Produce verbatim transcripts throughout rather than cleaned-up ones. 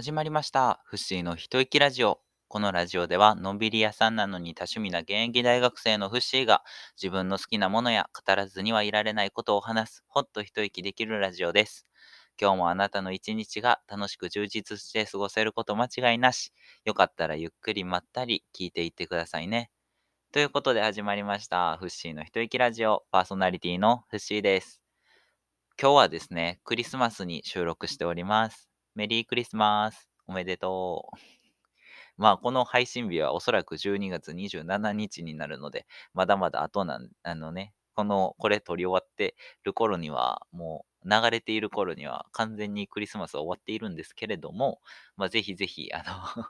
始まりました。フッシーの一息ラジオ。このラジオでは、のんびり屋さんなのに多趣味な現役大学生のフッシーが、自分の好きなものや語らずにはいられないことを話す、ほっと一息できるラジオです。今日もあなたの一日が楽しく充実して過ごせること間違いなし。よかったらゆっくりまったり聞いていってくださいね。ということで始まりました、フッシーの一息ラジオ。パーソナリティのフッシーです。今日はですね、クリスマスに収録しております。メリークリスマス、おめでとう。まあこの配信日はおそらくじゅうにがつにじゅうしちにちになるので、まだまだ後なん、あのね、この、これ撮り終わってる頃には、もう流れている頃には完全にクリスマスは終わっているんですけれども、まあぜひぜひ、あの、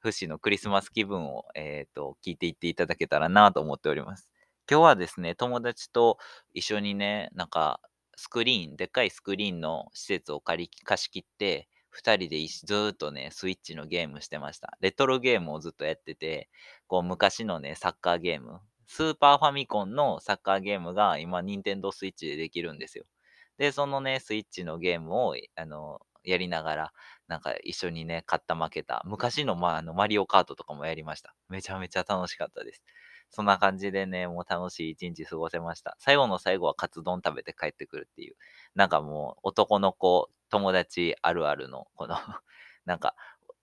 フッシーのクリスマス気分を、えっと、聞いていっていただけたらなと思っております。今日はですね、友達と一緒にね、なんかスクリーン、でっかいスクリーンの施設を借り、貸し切って、ふたりでずーっとね、スイッチのゲームしてました。レトロゲームをずっとやってて、こう昔のね、サッカーゲーム、スーパーファミコンのサッカーゲームが今、ニンテンドースイッチでできるんですよ。で、そのね、スイッチのゲームを、あの、やりながら、なんか一緒にね、勝った負けた、昔の、まあ、あのマリオカートとかもやりました。めちゃめちゃ楽しかったです。そんな感じでね、もう楽しい一日過ごせました。最後の最後はカツ丼食べて帰ってくるっていう、なんかもう男の子、友達あるあるの、この、なんか、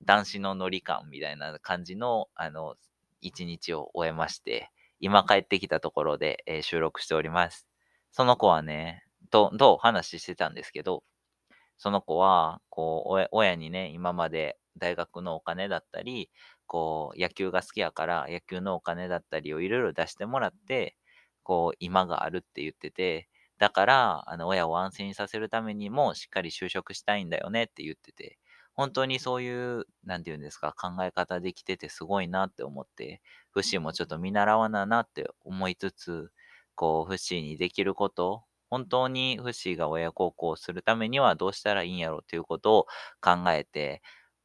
男子のノリ感みたいな感じの、あの、一日を終えまして、今帰ってきたところで、えー、収録しております。その子はね、と、とお話ししてたんですけど、その子は、こう、親にね、今まで大学のお金だったり、こう、野球が好きやから、野球のお金だったりをいろいろ出してもらって、こう、今があるって言ってて、だから、あの、親を安心させるためにも、しっかり就職したいんだよねって言ってて、本当にそういう、なんていうんですか、考え方できててすごいなって思って、フッシーもちょっと見習わななって思いつつ、こう、フッシーにできること、本当にフッシーが親孝行するためにはどうしたらいいんやろうということを考えて、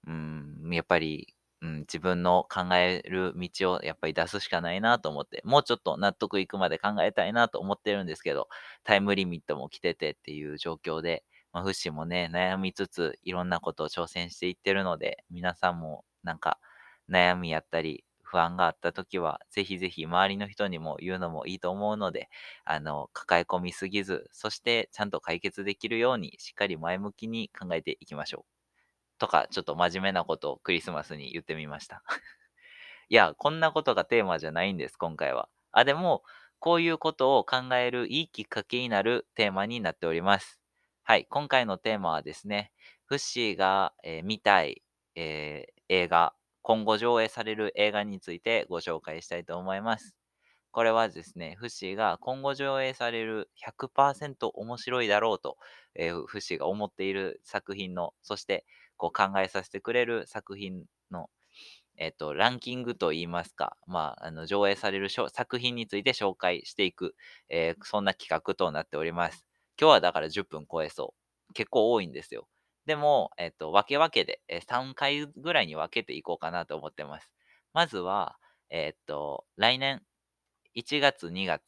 うん、やっぱり、うん、自分の考える道をやっぱり出すしかないなと思って、もうちょっと納得いくまで考えたいなと思ってるんですけど、タイムリミットも来ててっていう状況で、まあ、フッシーもね、悩みつついろんなことを挑戦していってるので、皆さんもなんか悩みやったり不安があった時は、ぜひぜひ周りの人にも言うのもいいと思うので、あの、抱え込みすぎず、そしてちゃんと解決できるようにしっかり前向きに考えていきましょう。とか、ちょっと真面目なことをクリスマスに言ってみました。いや、こんなことがテーマじゃないんです、今回は。あ、でも、こういうことを考えるいいきっかけになるテーマになっております。はい、今回のテーマはですね、フッシーが、えー、見たい、えー、映画、今後上映される映画についてご紹介したいと思います。これはですね、フッシーが今後上映される ひゃくパーセント 面白いだろうと、えー、フッシーが思っている作品の、そして、こう考えさせてくれる作品の、えっと、ランキングといいますか、まあ、あの上映される作品について紹介していく、えー、そんな企画となっております。今日はだからじゅっぷん超えそう。結構多いんですよ。でも、えっと、分け分けで、えー、さんかいぐらいに分けていこうかなと思ってます。まずは、えー、っと、来年いちがつにがつ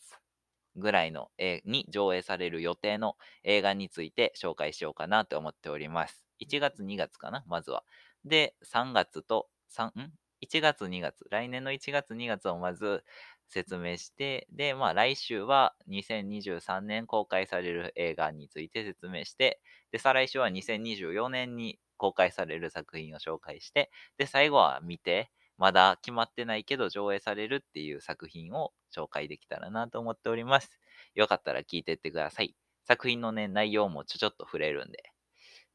ぐらいの、えー、に上映される予定の映画について紹介しようかなと思っております。いちがつにがつかな、まずは。で、さんがつと、3んいちがつにがつ、来年のいちがつにがつをまず説明して、で、まあ来週はにせんにじゅうさんねん公開される映画について説明して、で、再来週はにせんにじゅうよねんに公開される作品を紹介して、で、最後は見て、まだ決まってないけど上映されるっていう作品を紹介できたらなと思っております。よかったら聞いてってください。作品のね、内容もちょちょっと触れるんで。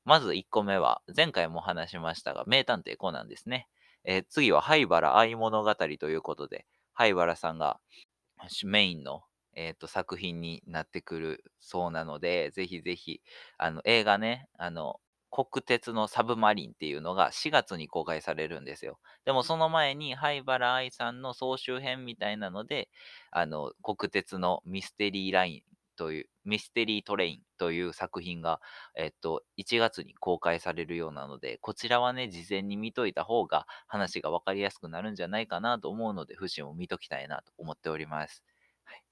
まずいっこめは、前回も話しましたが、名探偵コナンですね。えー、次は、灰原哀物語ということで、灰原さんがメインの、えー、と作品になってくるそうなので、ぜひぜひ、あの映画ね、あの、国鉄のサブマリンっていうのがしがつに公開されるんですよ。でもその前に灰原哀さんの総集編みたいなので、あの国鉄のミステリーラインという、ミステリートレインという作品が、えっと、いちがつに公開されるようなので、こちらはね、事前に見といた方が話が分かりやすくなるんじゃないかなと思うので、フッシーも見ときたいなと思っております。はい、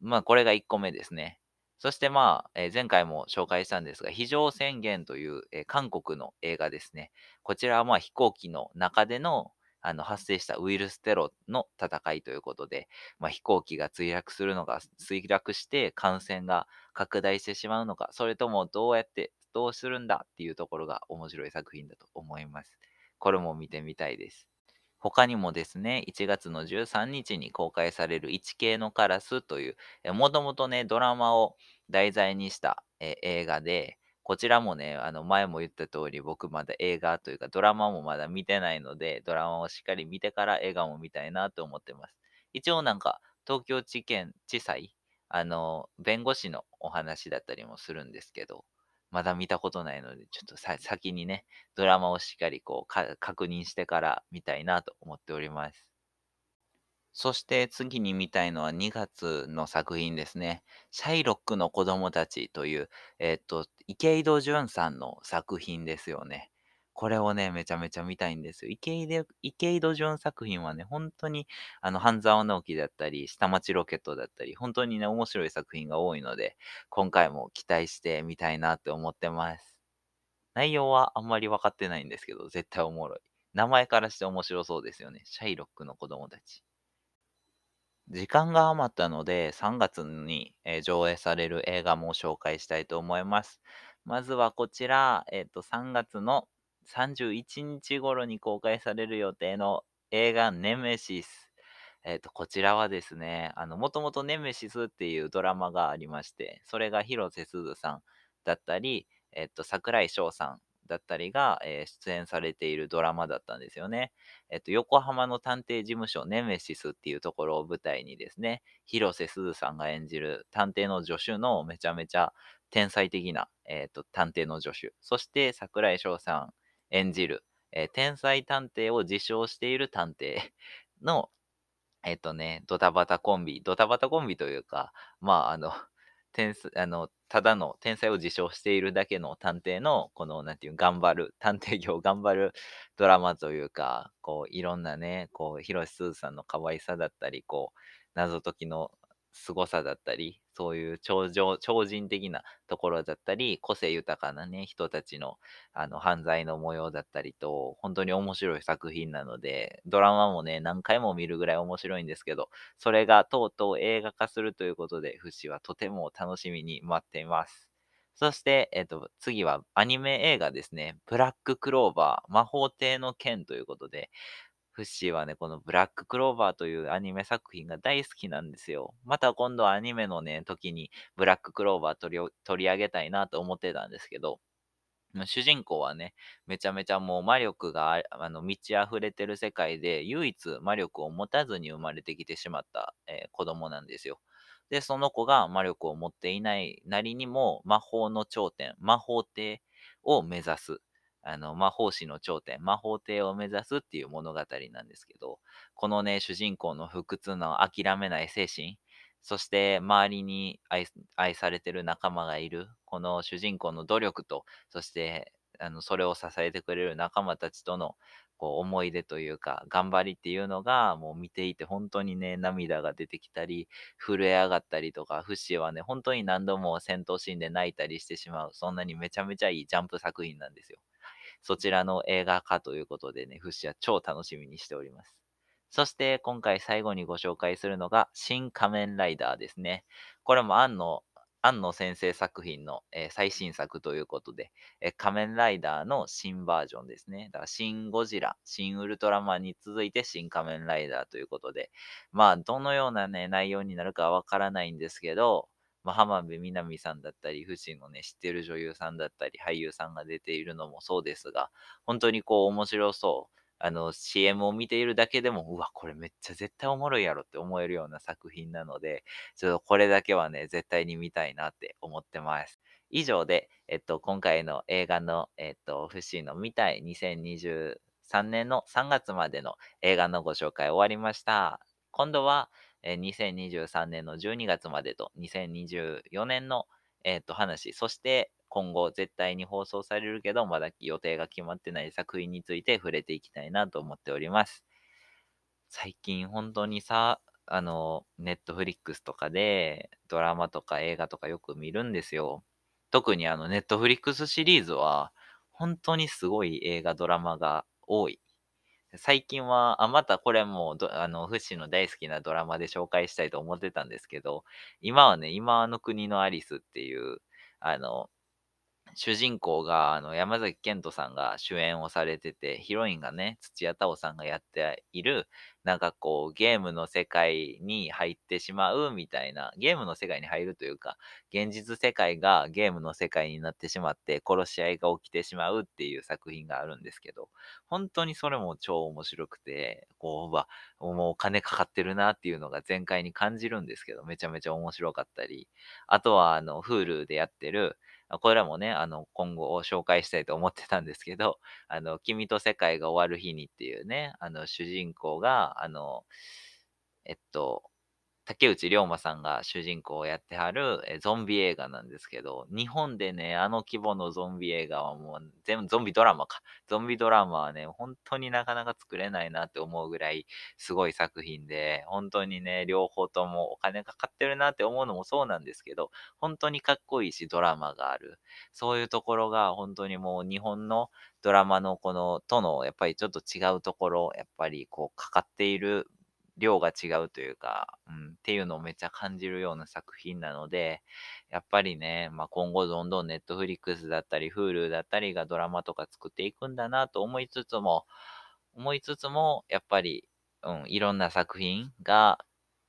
まあ、これがいっこめですね。そして、まあえー、前回も紹介したんですが、非常宣言という、えー、韓国の映画ですね。こちらはまあ飛行機の中での、あの発生したウイルステロの戦いということで、まあ、飛行機が墜落するのが、墜落して感染が拡大してしまうのか、それともどうやってどうするんだっていうところが面白い作品だと思います。これも見てみたいです。他にもですね、いちがつのじゅうさんにちに公開されるいち系のカラスという、もともとね、ドラマを題材にしたえ映画で、こちらもね、あの前も言った通り、僕まだ映画というかドラマもまだ見てないので、ドラマをしっかり見てから映画も見たいなと思ってます。一応なんか、東京地検地裁、あの、弁護士のお話だったりもするんですけど、まだ見たことないので、ちょっとさ先にね、ドラマをしっかりこうか確認してから見たいなと思っております。そして次に見たいのはにがつの作品ですね。シャイロックの子供たちという、えっと、池井戸潤さんの作品ですよね。これをね、めちゃめちゃ見たいんですよ。池井で、池井戸潤作品はね、本当に、あの、半沢直樹だったり、下町ロケットだったり、本当にね、面白い作品が多いので、今回も期待してみたいなって思ってます。内容はあんまり分かってないんですけど、絶対おもろい。名前からして面白そうですよね。シャイロックの子供たち。時間が余ったので、さんがつに、えー、上映される映画も紹介したいと思います。まずはこちら、えっと、さんがつのさんじゅういちにち頃に公開される予定の映画ネメシス。えっと、こちらはですね、あの、もともとネメシスっていうドラマがありまして、それが広瀬すずさんだったり、えっと、櫻井翔さんだったりが、えー、出演されているドラマだったんですよね。えっと、横浜の探偵事務所ネメシスっていうところを舞台にですね、広瀬すずさんが演じる探偵の助手のめちゃめちゃ天才的な、えっと、探偵の助手、そして櫻井翔さん演じる、えー、天才探偵を自称している探偵の、えっとね、ドタバタコンビ、ドタバタコンビというか、まあ、あの、天あのただの天才を自称しているだけの探偵の、この、なんていう、頑張る、探偵業を頑張るドラマというか、こう、いろんなね、こう、広瀬すずさんの可愛さだったり、こう、謎解きの凄さだったり、そういう超常、超人的なところだったり、個性豊かなね、人たちの、あの、犯罪の模様だったりと、本当に面白い作品なので、ドラマもね、何回も見るぐらい面白いんですけど、それがとうとう映画化するということで、フシはとても楽しみに待っています。そして、えっと、次はアニメ映画ですね。ブラッククローバー、魔法帝の剣ということで、フッシーはね、このブラッククローバーというアニメ作品が大好きなんですよ。また今度アニメのね、時にブラッククローバー取り、取り上げたいなと思ってたんですけど、主人公はね、めちゃめちゃもう魔力があの満ち溢れてる世界で、唯一魔力を持たずに生まれてきてしまった、えー、子供なんですよ。で、その子が魔力を持っていないなりにも、魔法の頂点、魔法帝を目指す。あの魔法師の頂点、魔法帝を目指すっていう物語なんですけど、このね、主人公の不屈の諦めない精神、そして周りに 愛, 愛されてる仲間がいる、この主人公の努力と、そしてあのそれを支えてくれる仲間たちとのこう思い出というか、頑張りっていうのが、もう見ていて本当にね、涙が出てきたり、震え上がったりとか、フッシーはね、本当に何度も戦闘シーンで泣いたりしてしまう、そんなにめちゃめちゃいいジャンプ作品なんですよ。そちらの映画化ということでね、フシは超楽しみにしております。そして今回最後にご紹介するのが、新仮面ライダーですね。これも庵野、庵野先生作品の、えー、最新作ということで、えー、仮面ライダーの新バージョンですね。だから新ゴジラ、新ウルトラマンに続いて新仮面ライダーということで、まあどのようなね、内容になるかはわからないんですけど、まあ、浜辺美波さんだったり、フシのね、知ってる女優さんだったり、俳優さんが出ているのもそうですが、本当にこう面白そう。あの、シーエム を見ているだけでも、うわ、これめっちゃ絶対おもろいやろって思えるような作品なので、ちょっとこれだけはね、絶対に見たいなって思ってます。以上で、えっと、今回の映画の、えっと、フシの見たいにせんにじゅうさんねんのさんがつまでの映画のご紹介終わりました。今度は、にせんにじゅうさんねんのじゅうにがつまでとにせんにじゅうよねんの、えー、と話、そして今後絶対に放送されるけどまだ予定が決まってない作品について触れていきたいなと思っております。最近本当にさ、あの、ネットフリックスとかでドラマとか映画とかよく見るんですよ。特にあの、ネットフリックスシリーズは、本当にすごい映画ドラマが多い。最近は、あ、またこれもど、あの、フッシーの大好きなドラマで紹介したいと思ってたんですけど、今はね、今の国のアリスっていう、あの、主人公が、あの、山崎賢人さんが主演をされてて、ヒロインがね、土屋太鳳さんがやっている、なんかこう、ゲームの世界に入ってしまうみたいな、ゲームの世界に入るというか、現実世界がゲームの世界になってしまって、殺し合いが起きてしまうっていう作品があるんですけど、本当にそれも超面白くて、こう、わ、もうお金かかってるなっていうのが全開に感じるんですけど、めちゃめちゃ面白かったり、あとは、あの、Hulu でやってる、これらもね、あの、今後を紹介したいと思ってたんですけど、あの、君と世界が終わる日にっていうね、あの、主人公が、あの、えっと、竹内涼真さんが主人公をやってはるえゾンビ映画なんですけど、日本でね、あの規模のゾンビ映画はもう、全部ゾンビドラマか。ゾンビドラマはね、本当になかなか作れないなって思うぐらいすごい作品で、本当にね、両方ともお金かかってるなって思うのもそうなんですけど、本当にかっこいいし、ドラマがある。そういうところが本当にもう日本のドラマのこの、とのやっぱりちょっと違うところ、やっぱりこうかかっている量が違うというか、うん、っていうのをめっちゃ感じるような作品なので、やっぱりね、まあ、今後どんどんネットフリックスだったり、Hulu だったりがドラマとか作っていくんだなと思いつつも、思いつつも、やっぱり、うん、いろんな作品が、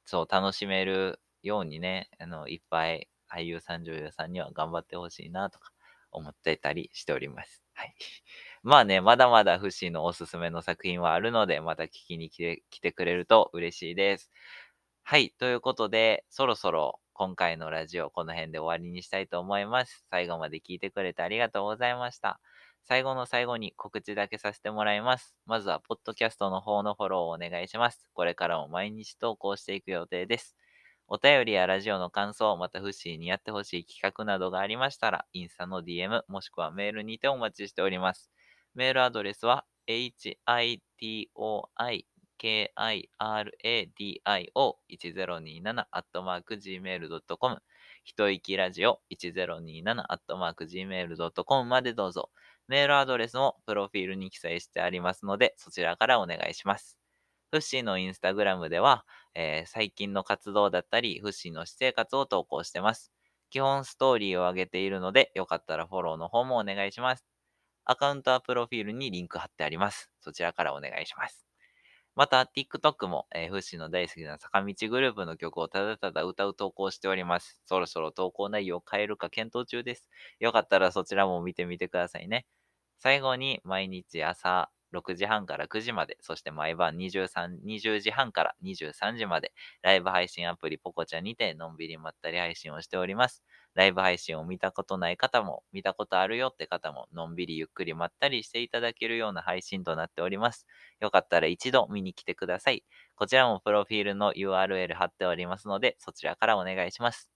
そう、楽しめるようにね、あの、いっぱい俳優さん、女優さんには頑張ってほしいなとか思ってたりしております。はい。まあね、まだまだフッシーのおすすめの作品はあるので、また聞きに来て、来てくれると嬉しいです。はい、ということで、そろそろ今回のラジオ、この辺で終わりにしたいと思います。最後まで聞いてくれてありがとうございました。最後の最後に告知だけさせてもらいます。まずは、ポッドキャストの方のフォローをお願いします。これからも毎日投稿していく予定です。お便りやラジオの感想、またフッシーにやってほしい企画などがありましたら、インスタの ディーエム もしくはメールにてお待ちしております。メールアドレスは ヒトイキラジオいちゼロにーなな アットマーク ジーメール ドットコム ひといきラジオいちゼロにーなな アットマーク ジーメール ドットコム までどうぞ。メールアドレスもプロフィールに記載してありますので、そちらからお願いします。フッシーのインスタグラムでは、えー、最近の活動だったり、フッシーの私生活を投稿してます。基本ストーリーを上げているので、よかったらフォローの方もお願いします。アカウントはプロフィールにリンク貼ってあります。そちらからお願いします。また、TikTok も、えー、フッシーの大好きな坂道グループの曲をただただ歌う投稿しております。そろそろ投稿内容を変えるか検討中です。よかったらそちらも見てみてくださいね。最後に、毎日朝ろくじはんからくじまで、そして毎晩にじゅうじはんからにじゅうさんじまで、ライブ配信アプリポコちゃんにてのんびりまったり配信をしております。ライブ配信を見たことない方も、見たことあるよって方も、のんびりゆっくりまったりしていただけるような配信となっております。よかったら一度見に来てください。こちらもプロフィールの ユーアールエル 貼っておりますので、そちらからお願いします。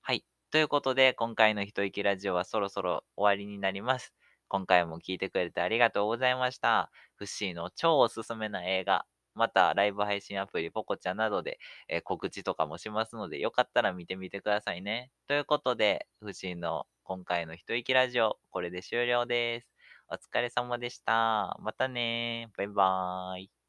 はい。ということで、今回のひといきラジオはそろそろ終わりになります。今回も聞いてくれてありがとうございました。フッシーの超おすすめな映画、またライブ配信アプリポコちゃんなどで、えー、告知とかもしますので、よかったら見てみてくださいね。ということで、フッシーの今回のひといきラジオ、これで終了です。お疲れ様でした。またねー。バイバーイ。